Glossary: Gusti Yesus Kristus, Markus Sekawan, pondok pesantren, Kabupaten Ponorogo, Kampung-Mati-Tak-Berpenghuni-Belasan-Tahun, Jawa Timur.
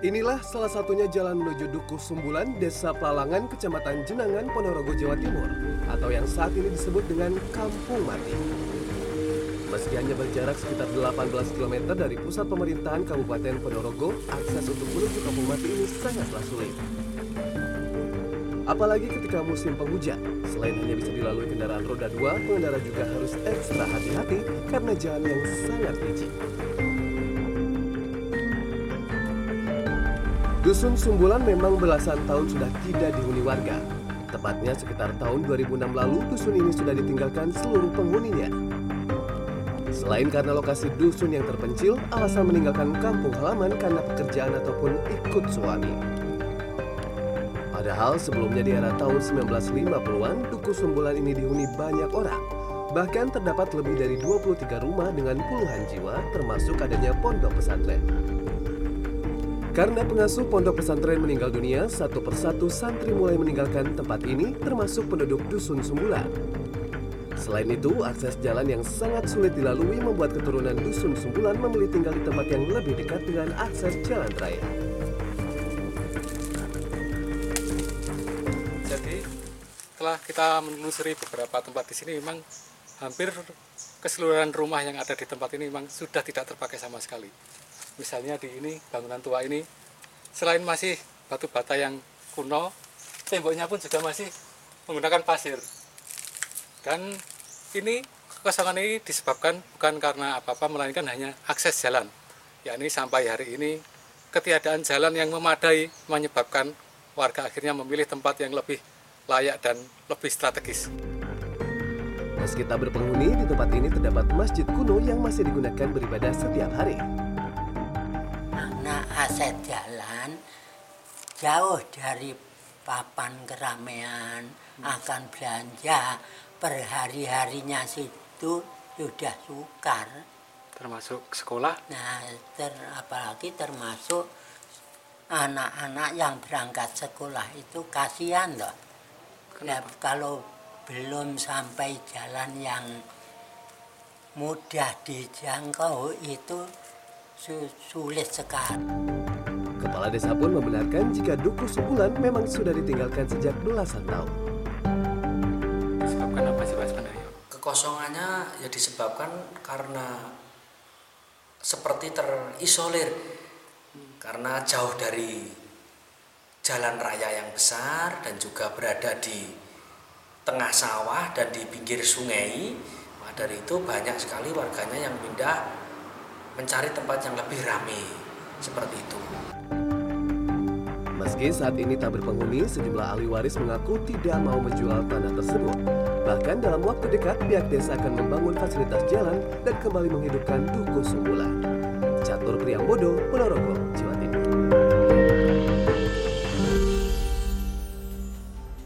Inilah salah satunya jalan menuju Dukuh Sumbulan, Desa Plalangan, Kecamatan Jenangan, Ponorogo, Jawa Timur, atau yang saat ini disebut dengan Kampung Mati. Meski hanya berjarak sekitar 18 km dari pusat pemerintahan Kabupaten Ponorogo, akses untuk menuju Kampung Mati ini sangatlah sulit. Apalagi ketika musim penghujan, selain hanya bisa dilalui kendaraan roda 2, pengendara juga harus ekstra hati-hati karena jalan yang sangat licin. Dusun Sumbulan memang belasan tahun sudah tidak dihuni warga. Tepatnya sekitar tahun 2006 lalu, dusun ini sudah ditinggalkan seluruh penghuninya. Selain karena lokasi dusun yang terpencil, alasan meninggalkan kampung halaman karena pekerjaan ataupun ikut suami. Padahal sebelumnya di era tahun 1950-an, Dukuh Sumbulan ini dihuni banyak orang. Bahkan terdapat lebih dari 23 rumah dengan puluhan jiwa, termasuk adanya pondok pesantren. Karena pengasuh pondok pesantren meninggal dunia, satu persatu santri mulai meninggalkan tempat ini, termasuk penduduk Dusun Sumbulan. Selain itu, akses jalan yang sangat sulit dilalui membuat keturunan Dusun Sumbulan memilih tinggal di tempat yang lebih dekat dengan akses jalan raya. Jadi, setelah kita menelusuri beberapa tempat di sini, memang hampir keseluruhan rumah yang ada di tempat ini memang sudah tidak terpakai sama sekali. Misalnya di ini, bangunan tua ini, selain masih batu bata yang kuno, temboknya pun juga masih menggunakan pasir. Dan ini, kekosongan ini disebabkan bukan karena apa-apa, melainkan hanya akses jalan. Yakni sampai hari ini, ketiadaan jalan yang memadai menyebabkan warga akhirnya memilih tempat yang lebih layak dan lebih strategis. Meski tak berpenghuni, di tempat ini terdapat masjid kuno yang masih digunakan beribadah setiap hari. Akses jalan jauh dari papan keramaian, akan belanja perhari-harinya situ sudah sukar. Termasuk sekolah? Nah, apalagi termasuk anak-anak yang berangkat sekolah itu kasihan loh. Nah, kalau belum sampai jalan yang mudah dijangkau itu sulit sekali. Kepala desa pun membenarkan jika Dukuh Sumbulan memang sudah ditinggalkan sejak belasan tahun. Disebabkan apa sih, Pak sebenarnya? Kekosongannya ya disebabkan karena seperti terisolir, karena jauh dari jalan raya yang besar dan juga berada di tengah sawah dan di pinggir sungai. Maka dari itu banyak sekali warganya yang pindah mencari tempat yang lebih ramai, seperti itu. Meski saat ini tak berpenghuni, sejumlah ahli waris mengaku tidak mau menjual tanah tersebut. Bahkan dalam waktu dekat, pihak desa akan membangun fasilitas jalan dan kembali menghidupkan Dukuh Sumbulan. Catur Priambodo, Ponorogo.